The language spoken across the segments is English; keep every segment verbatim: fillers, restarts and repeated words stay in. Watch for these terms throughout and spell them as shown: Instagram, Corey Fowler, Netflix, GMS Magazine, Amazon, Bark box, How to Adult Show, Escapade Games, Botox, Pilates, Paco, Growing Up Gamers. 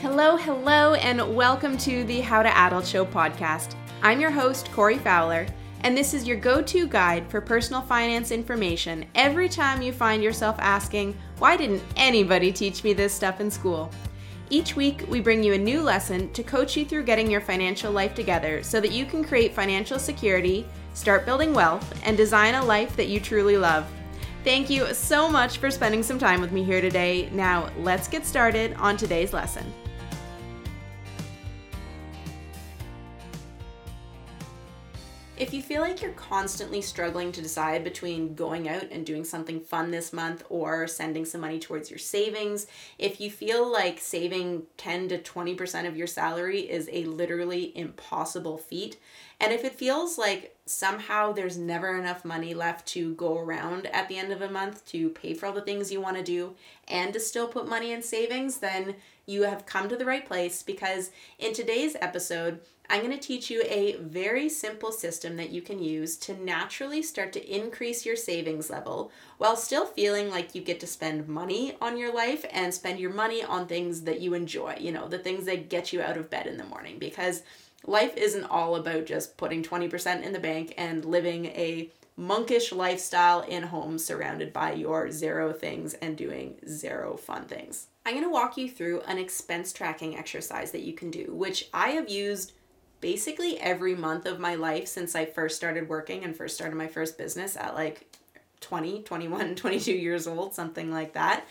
Hello, hello, and welcome to the How to Adult Show podcast. I'm your host, Corey Fowler, and this is your go-to guide for personal finance information every time you find yourself asking, why didn't anybody teach me this stuff in school? Each week, we bring you a new lesson to coach you through getting your financial life together so that you can create financial security, start building wealth, and design a life that you truly love. Thank you so much for spending some time with me here today. Now, let's get started on today's lesson. If you feel like you're constantly struggling to decide between going out and doing something fun this month or sending some money towards your savings, if you feel like saving ten to twenty percent of your salary is a literally impossible feat, and if it feels like somehow there's never enough money left to go around at the end of a month to pay for all the things you want to do and to still put money in savings, then you have come to the right place, because in today's episode, I'm going to teach you a very simple system that you can use to naturally start to increase your savings level while still feeling like you get to spend money on your life and spend your money on things that you enjoy, you know, the things that get you out of bed in the morning, because life isn't all about just putting twenty percent in the bank and living a monkish lifestyle in home surrounded by your zero things and doing zero fun things. I'm going to walk you through an expense tracking exercise that you can do, which I have used basically every month of my life since I first started working and first started my first business at like twenty, twenty-one, twenty-two years old, something like that.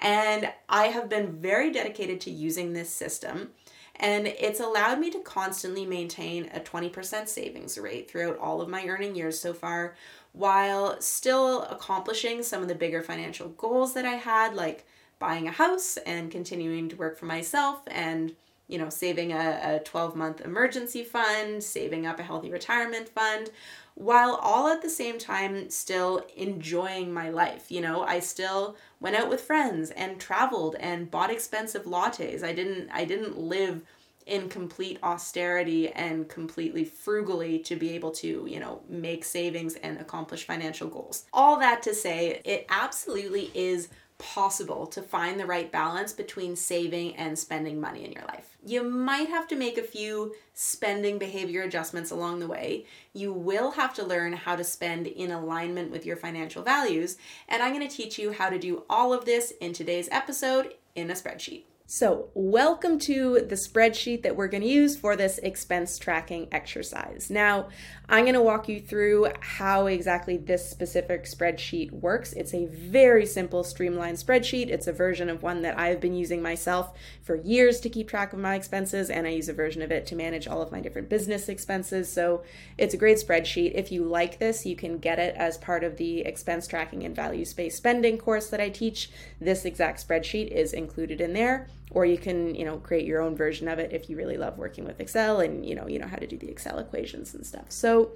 And I have been very dedicated to using this system, and it's allowed me to constantly maintain a twenty percent savings rate throughout all of my earning years so far, while still accomplishing some of the bigger financial goals that I had, like buying a house and continuing to work for myself and, you know, saving a, a twelve-month emergency fund, saving up a healthy retirement fund, while all at the same time still enjoying my life. You know, I still went out with friends and traveled and bought expensive lattes. I didn't, I didn't live in complete austerity and completely frugally to be able to, you know, make savings and accomplish financial goals. All that to say, it absolutely is possible to find the right balance between saving and spending money in your life. You might have to make a few spending behavior adjustments along the way. You will have to learn how to spend in alignment with your financial values, and I'm going to teach you how to do all of this in today's episode in a spreadsheet. So, welcome to the spreadsheet that we're going to use for this expense tracking exercise. Now, I'm going to walk you through how exactly this specific spreadsheet works. It's a very simple, streamlined spreadsheet. It's a version of one that I've been using myself for years to keep track of my expenses, and I use a version of it to manage all of my different business expenses. So, it's a great spreadsheet. If you like this, you can get it as part of the expense tracking and values-based spending course that I teach. This exact spreadsheet is included in there. Or you can, you know, create your own version of it if you really love working with Excel and, you know, you know how to do the Excel equations and stuff. So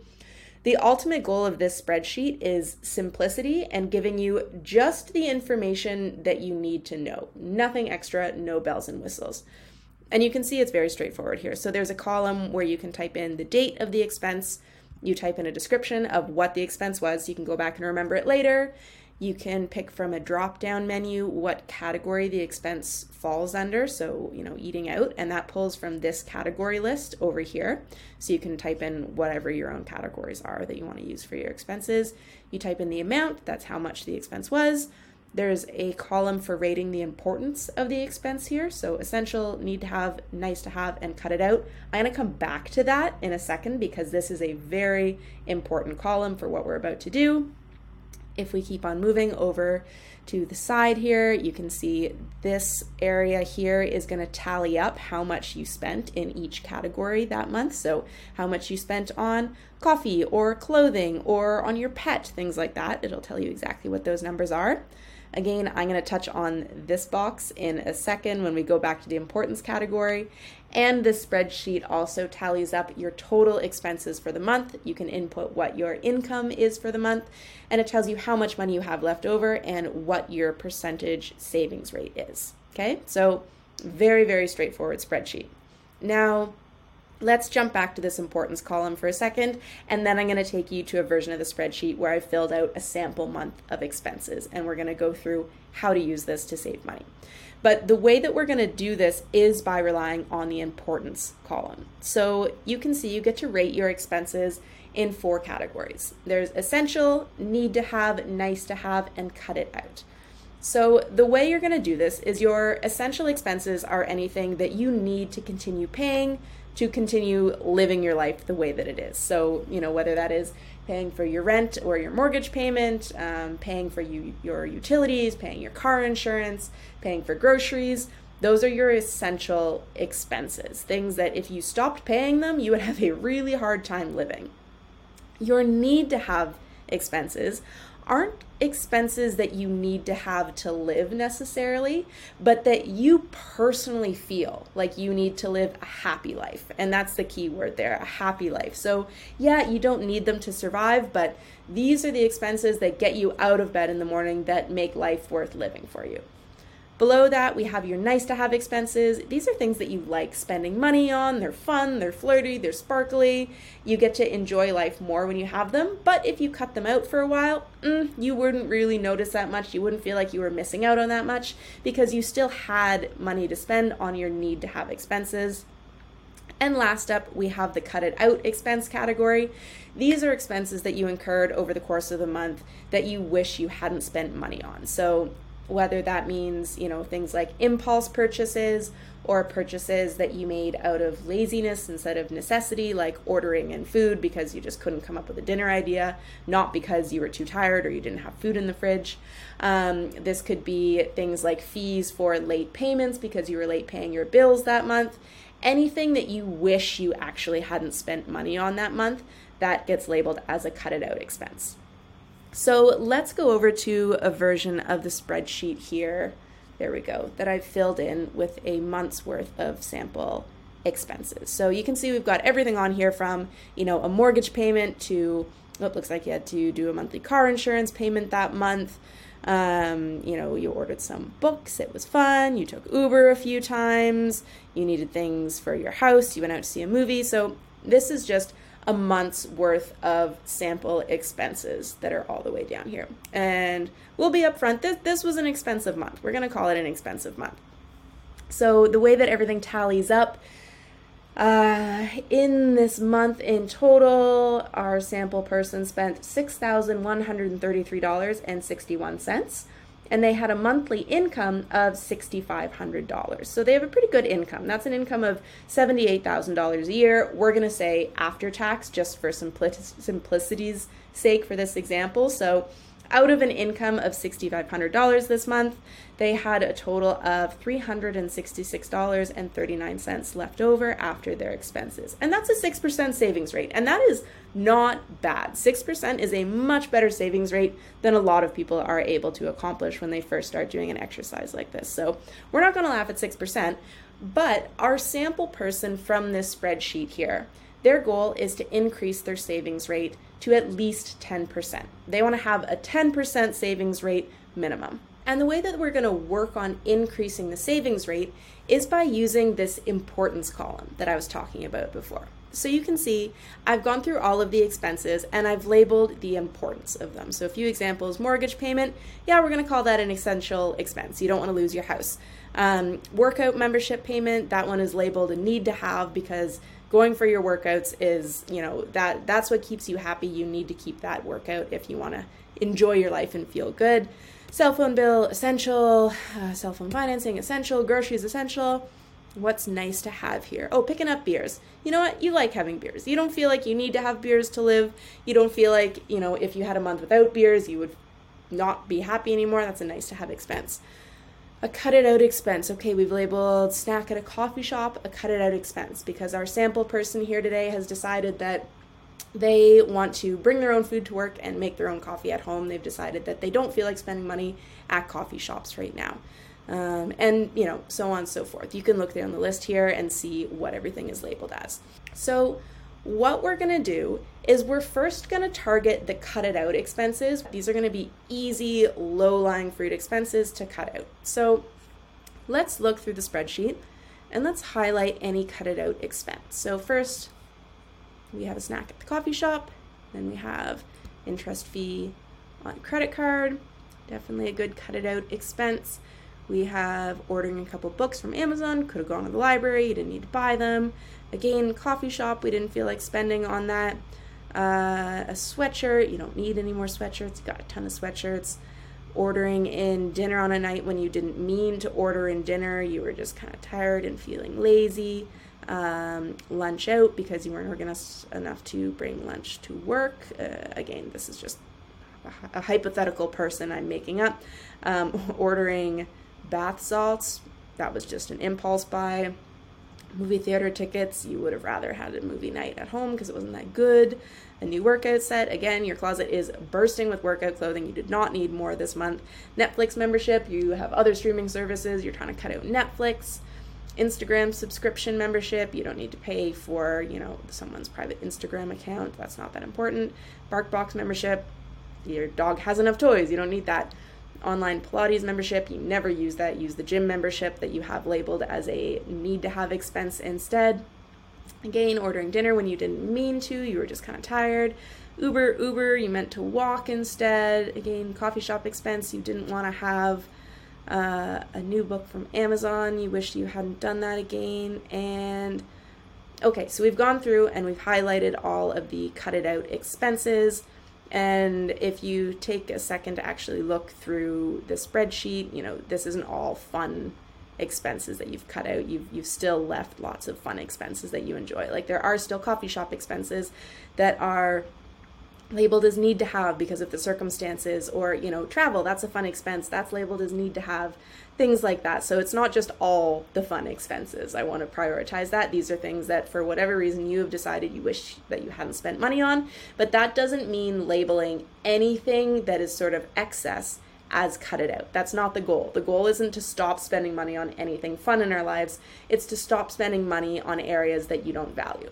the ultimate goal of this spreadsheet is simplicity and giving you just the information that you need to know. Nothing extra, no bells and whistles. And you can see it's very straightforward here. So there's a column where you can type in the date of the expense. You type in a description of what the expense was. You can go back and remember it later. You can pick from a drop-down menu what category the expense falls under, so, you know, eating out, and that pulls from this category list over here. So you can type in whatever your own categories are that you want to use for your expenses. You type in the amount, that's how much the expense was. There's a column for rating the importance of the expense here, so essential, need to have, nice to have, and cut it out. I'm going to come back to that in a second because this is a very important column for what we're about to do. If we keep on moving over to the side here, you can see this area here is going to tally up how much you spent in each category that month. So how much you spent on coffee or clothing or on your pet, things like that. It'll tell you exactly what those numbers are. Again, I'm going to touch on this box in a second when we go back to the importance category. And this spreadsheet also tallies up your total expenses for the month. You can input what your income is for the month, and it tells you how much money you have left over and what your percentage savings rate is. Okay, so very, very straightforward spreadsheet. Now, Let's jump back to this importance column for a second, and then I'm going to take you to a version of the spreadsheet where I filled out a sample month of expenses, and we're going to go through how to use this to save money. But the way that we're going to do this is by relying on the importance column. So you can see you get to rate your expenses in four categories. There's essential, need to have, nice to have, and cut it out. So the way you're going to do this is your essential expenses are anything that you need to continue paying, to continue living your life the way that it is. So, you know, whether that is paying for your rent or your mortgage payment, um, paying for you, your utilities, paying your car insurance, paying for groceries, those are your essential expenses, things that if you stopped paying them, you would have a really hard time living. Your need to have expenses aren't expenses that you need to have to live necessarily, but that you personally feel like you need to live a happy life. And that's the key word there, a happy life. So yeah, you don't need them to survive, but these are the expenses that get you out of bed in the morning that make life worth living for you. Below that, we have your nice to have expenses. These are things that you like spending money on. They're fun, they're flirty, they're sparkly. You get to enjoy life more when you have them, but if you cut them out for a while, mm, you wouldn't really notice that much. You wouldn't feel like you were missing out on that much because you still had money to spend on your need to have expenses. And last up, we have the cut it out expense category. These are expenses that you incurred over the course of the month that you wish you hadn't spent money on. So whether that means, you know, things like impulse purchases or purchases that you made out of laziness instead of necessity, like ordering in food because you just couldn't come up with a dinner idea, not because you were too tired or you didn't have food in the fridge. Um, this could be things like fees for late payments because you were late paying your bills that month. Anything that you wish you actually hadn't spent money on that month, that gets labeled as a cut it out expense. So let's go over to a version of the spreadsheet here, there we go, that I've filled in with a month's worth of sample expenses. So you can see we've got everything on here from, you know, a mortgage payment to, oh, it looks like you had to do a monthly car insurance payment that month. Um, you know, you ordered some books, it was fun, you took Uber a few times, you needed things for your house, you went out to see a movie. So this is just a month's worth of sample expenses that are all the way down here. And we'll be upfront, this, this was an expensive month. We're gonna call it an expensive month. So the way that everything tallies up, uh, in this month in total, our sample person spent six thousand one hundred thirty-three dollars and sixty-one cents, and they had a monthly income of six thousand five hundred dollars. So they have a pretty good income. That's an income of seventy-eight thousand dollars a year. We're gonna say after tax, just for simplicity's sake for this example. So out of an income of six thousand five hundred dollars this month, they had a total of three hundred sixty-six dollars and thirty-nine cents left over after their expenses. And that's a six percent savings rate. And that is not bad. six percent is a much better savings rate than a lot of people are able to accomplish when they first start doing an exercise like this. So we're not going to laugh at six percent, but our sample person from this spreadsheet here, their goal is to increase their savings rate to at least ten percent. They want to have a ten percent savings rate minimum. And the way that we're going to work on increasing the savings rate is by using this importance column that I was talking about before. So you can see I've gone through all of the expenses and I've labeled the importance of them. So a few examples, mortgage payment. Yeah, we're going to call that an essential expense. You don't want to lose your house. Um, workout membership payment, that one is labeled a need to have because going for your workouts is, you know, that that's what keeps you happy. You need to keep that workout if you want to enjoy your life and feel good. Cell phone bill, essential. Uh, cell phone financing, essential. Groceries, essential. What's nice to have here? Oh, picking up beers. You know what? You like having beers. You don't feel like you need to have beers to live. You don't feel like, you know, if you had a month without beers, you would not be happy anymore. That's a nice to have expense. A cut it out expense. Okay, we've labeled snack at a coffee shop a cut it out expense because our sample person here today has decided that they want to bring their own food to work and make their own coffee at home. They've decided that they don't feel like spending money at coffee shops right now. Um, and, you know, so on and so forth. You can look down the list here and see what everything is labeled as. So what we're going to do is we're first going to target the cut it out expenses. These are going to be easy, low-lying fruit expenses to cut out. So let's look through the spreadsheet And let's highlight any cut it out expense. So first, we have a snack at the coffee shop. Then we have interest fee on credit card. Definitely a good cut it out expense. We have ordering a couple books from Amazon. Could have gone to the library. You didn't need to buy them. Again, coffee shop. We didn't feel like spending on that. Uh, a sweatshirt. You don't need any more sweatshirts. You got a ton of sweatshirts. Ordering in dinner on a night when you didn't mean to order in dinner, you were just kind of tired and feeling lazy. Um, lunch out because you weren't organized enough to bring lunch to work. Uh, again, this is just a, a hypothetical person I'm making up. Um, ordering bath salts, that was just an impulse buy. Movie theater tickets, you would have rather had a movie night at home because it wasn't that good. A new workout set. Again, your closet is bursting with workout clothing. You did not need more this month. Netflix membership. You have other streaming services. You're trying to cut out Netflix. Instagram subscription membership. You don't need to pay for, you know, someone's private Instagram account. That's not that important. Bark box membership. Your dog has enough toys. You don't need that. Online Pilates membership, you never use that. Use the gym membership that you have labeled as a need to have expense instead. Again, ordering dinner when you didn't mean to, you were just kind of tired. Uber, Uber, you meant to walk instead. Again, coffee shop expense, you didn't want to have uh, a new book from Amazon. You wish you hadn't done that again. And okay, so we've gone through and we've highlighted all of the cut it out expenses. And if you take a second to actually look through the spreadsheet, you know, this isn't all fun expenses that you've cut out. You've, you've still left lots of fun expenses that you enjoy. Like there are still coffee shop expenses that are labeled as need to have because of the circumstances, or, you know, travel, that's a fun expense. That's labeled as need to have, things like that. So it's not just all the fun expenses. I want to prioritize that. These are things that for whatever reason you have decided you wish that you hadn't spent money on, but that doesn't mean labeling anything that is sort of excess as cut it out. That's not the goal. The goal isn't to stop spending money on anything fun in our lives. It's to stop spending money on areas that you don't value.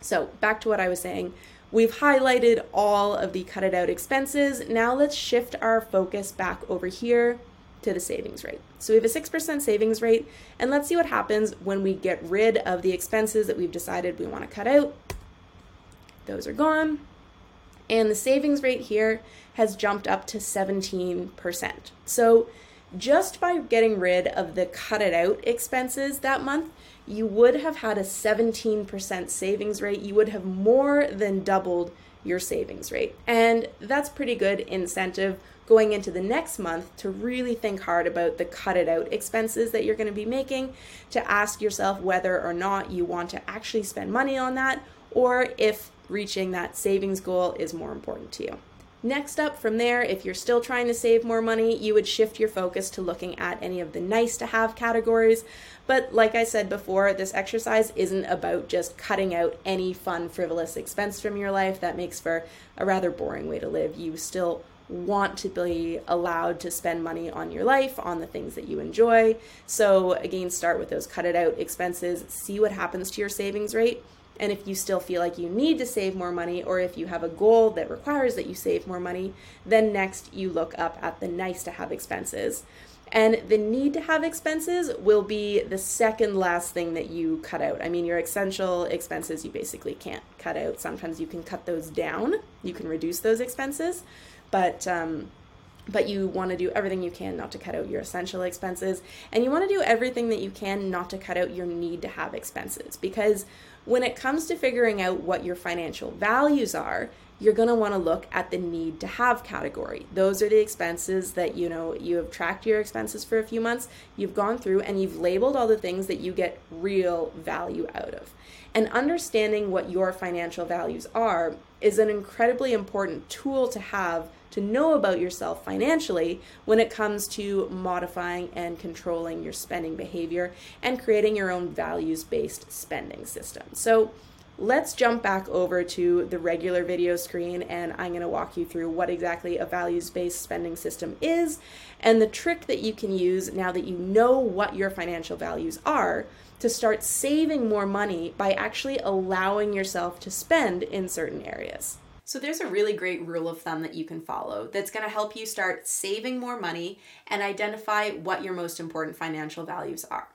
So back to what I was saying. We've highlighted all of the cut it out expenses. Now let's shift our focus back over here to the savings rate. So we have a six percent savings rate, and let's see what happens when we get rid of the expenses that we've decided we want to cut out. Those are gone. And the savings rate here has jumped up to seventeen percent. So just by getting rid of the cut it out expenses that month, you would have had a seventeen percent savings rate. You would have more than doubled your savings rate. And that's pretty good incentive going into the next month to really think hard about the cut it out expenses that you're going to be making, to ask yourself whether or not you want to actually spend money on that, or if reaching that savings goal is more important to you. Next up from there, if you're still trying to save more money, you would shift your focus to looking at any of the nice to have categories. But like I said before, this exercise isn't about just cutting out any fun, frivolous expense from your life. That makes for a rather boring way to live. You still want to be allowed to spend money on your life, on the things that you enjoy. So again, start with those cut it out expenses, see what happens to your savings rate. And if you still feel like you need to save more money, or if you have a goal that requires that you save more money, then next you look up at the nice to have expenses. And the need to have expenses will be the second last thing that you cut out. I mean, your essential expenses you basically can't cut out. Sometimes you can cut those down. You can reduce those expenses, but um, but you want to do everything you can not to cut out your essential expenses. And you want to do everything that you can not to cut out your need to have expenses, because when it comes to figuring out what your financial values are, you're going to want to look at the need to have category. Those are the expenses that, you know, you have tracked your expenses for a few months, you've gone through and you've labeled all the things that you get real value out of. And understanding what your financial values are is an incredibly important tool to have to know about yourself financially when it comes to modifying and controlling your spending behavior and creating your own values-based spending system. So let's jump back over to the regular video screen, and I'm going to walk you through what exactly a values-based spending system is and the trick that you can use now that you know what your financial values are to start saving more money by actually allowing yourself to spend in certain areas. So there's a really great rule of thumb that you can follow that's going to help you start saving more money and identify what your most important financial values are.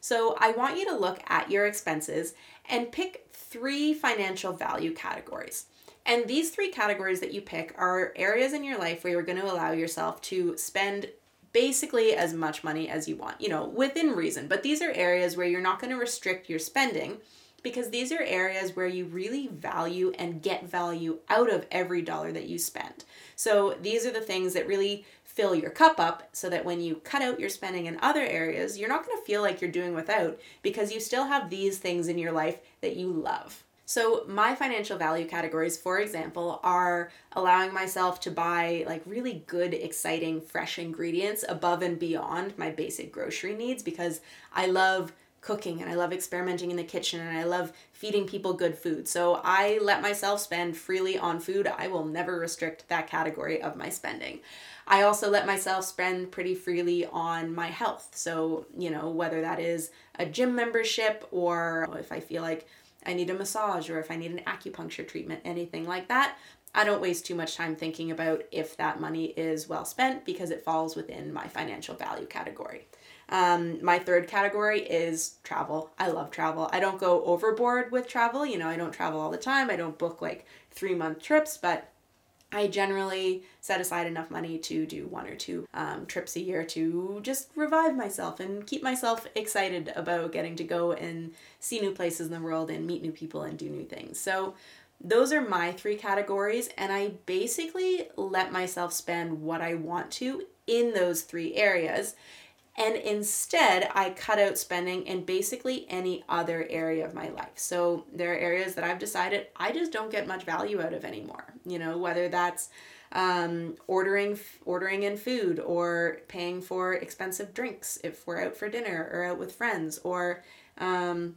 So I want you to look at your expenses and pick three financial value categories. And these three categories that you pick are areas in your life where you're going to allow yourself to spend basically as much money as you want, you know, within reason. But these are areas where you're not going to restrict your spending, because these are areas where you really value and get value out of every dollar that you spend. So these are the things that really fill your cup up, so that when you cut out your spending in other areas, you're not going to feel like you're doing without, because you still have these things in your life that you love. So my financial value categories, for example, are allowing myself to buy like really good, exciting, fresh ingredients above and beyond my basic grocery needs, because I love cooking and I love experimenting in the kitchen and I love feeding people good food. So I let myself spend freely on food. I will never restrict that category of my spending. I also let myself spend pretty freely on my health. So, you know, whether that is a gym membership or if I feel like I need a massage or if I need an acupuncture treatment, anything like that, I don't waste too much time thinking about if that money is well spent, because it falls within my financial value category. Um, my third category is travel. I love travel. I don't go overboard with travel. You know, I don't travel all the time. I don't book like three month trips, but I generally set aside enough money to do one or two um, trips a year to just revive myself and keep myself excited about getting to go and see new places in the world and meet new people and do new things. So those are my three categories, and I basically let myself spend what I want to in those three areas. And instead, I cut out spending in basically any other area of my life. So there are areas that I've decided I just don't get much value out of anymore. You know, whether that's um, ordering ordering in food or paying for expensive drinks if we're out for dinner or out with friends, or um,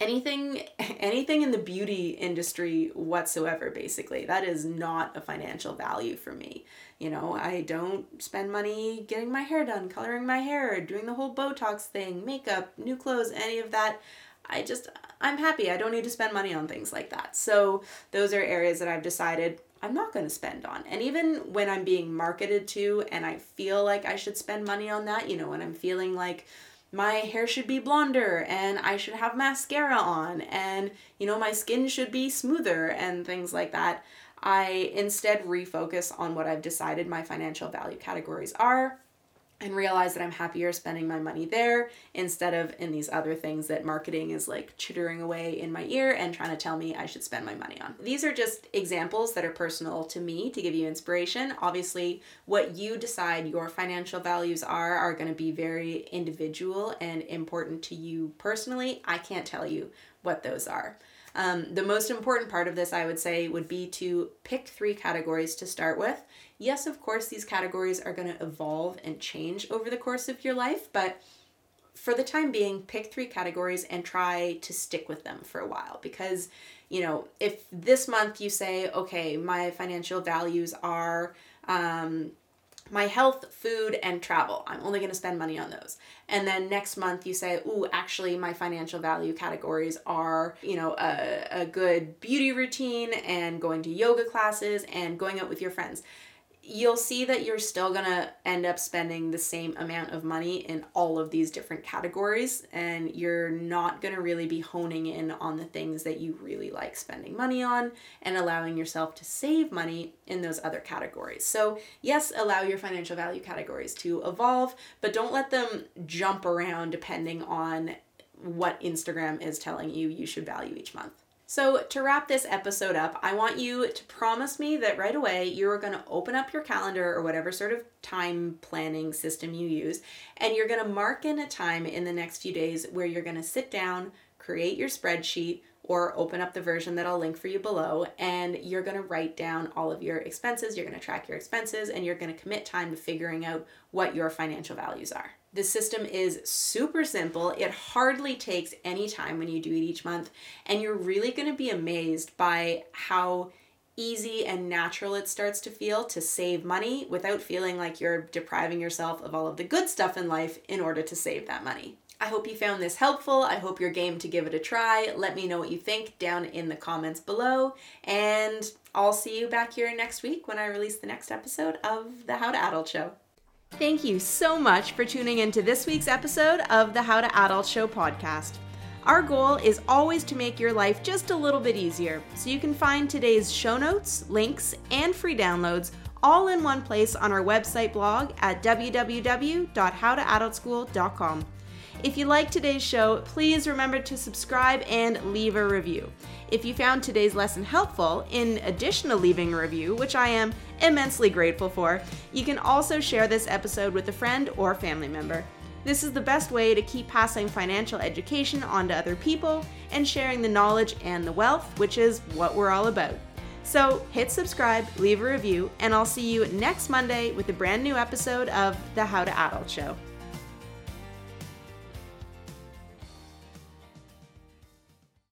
anything anything in the beauty industry whatsoever, basically. That is not a financial value for me. You know, I don't spend money getting my hair done, coloring my hair, doing the whole Botox thing, makeup, new clothes, any of that. I just, I'm happy. I don't need to spend money on things like that. So those are areas that I've decided I'm not going to spend on. And even when I'm being marketed to and I feel like I should spend money on that, you know, when I'm feeling like my hair should be blonder and I should have mascara on and, you know, my skin should be smoother and things like that, I instead refocus on what I've decided my financial value categories are and realize that I'm happier spending my money there instead of in these other things that marketing is like chittering away in my ear and trying to tell me I should spend my money on. These are just examples that are personal to me to give you inspiration. Obviously, what you decide your financial values are are going to be very individual and important to you personally. I can't tell you what those are. Um, the most important part of this, I would say, would be to pick three categories to start with. Yes, of course, these categories are going to evolve and change over the course of your life, but for the time being, pick three categories and try to stick with them for a while. Because, you know, if this month you say, okay, my financial values are um, my health, food, and travel. I'm only going to spend money on those. And then next month you say, ooh, actually my financial value categories are, you know, a, a good beauty routine and going to yoga classes and going out with your friends. You'll see that you're still going to end up spending the same amount of money in all of these different categories, and you're not going to really be honing in on the things that you really like spending money on and allowing yourself to save money in those other categories. So yes, allow your financial value categories to evolve, but don't let them jump around depending on what Instagram is telling you you should value each month. So to wrap this episode up, I want you to promise me that right away you're going to open up your calendar or whatever sort of time planning system you use, and you're going to mark in a time in the next few days where you're going to sit down, create your spreadsheet, or open up the version that I'll link for you below, and you're going to write down all of your expenses, you're going to track your expenses, and you're going to commit time to figuring out what your financial values are. The system is super simple. It hardly takes any time when you do it each month, and you're really going to be amazed by how easy and natural it starts to feel to save money without feeling like you're depriving yourself of all of the good stuff in life in order to save that money. I hope you found this helpful. I hope you're game to give it a try. Let me know what you think down in the comments below, and I'll see you back here next week when I release the next episode of the How to Adult Show. Thank you so much for tuning in to this week's episode of the How to Adult Show podcast. Our goal is always to make your life just a little bit easier, so you can find today's show notes, links, and free downloads all in one place on our website blog at w w w dot how to adult school dot com. If you like today's show, please remember to subscribe and leave a review. If you found today's lesson helpful, in addition to leaving a review, which I am immensely grateful for, you can also share this episode with a friend or family member. This is the best way to keep passing financial education on to other people and sharing the knowledge and the wealth, which is what we're all about. So hit subscribe, leave a review, and I'll see you next Monday with a brand new episode of The How to Adult Show.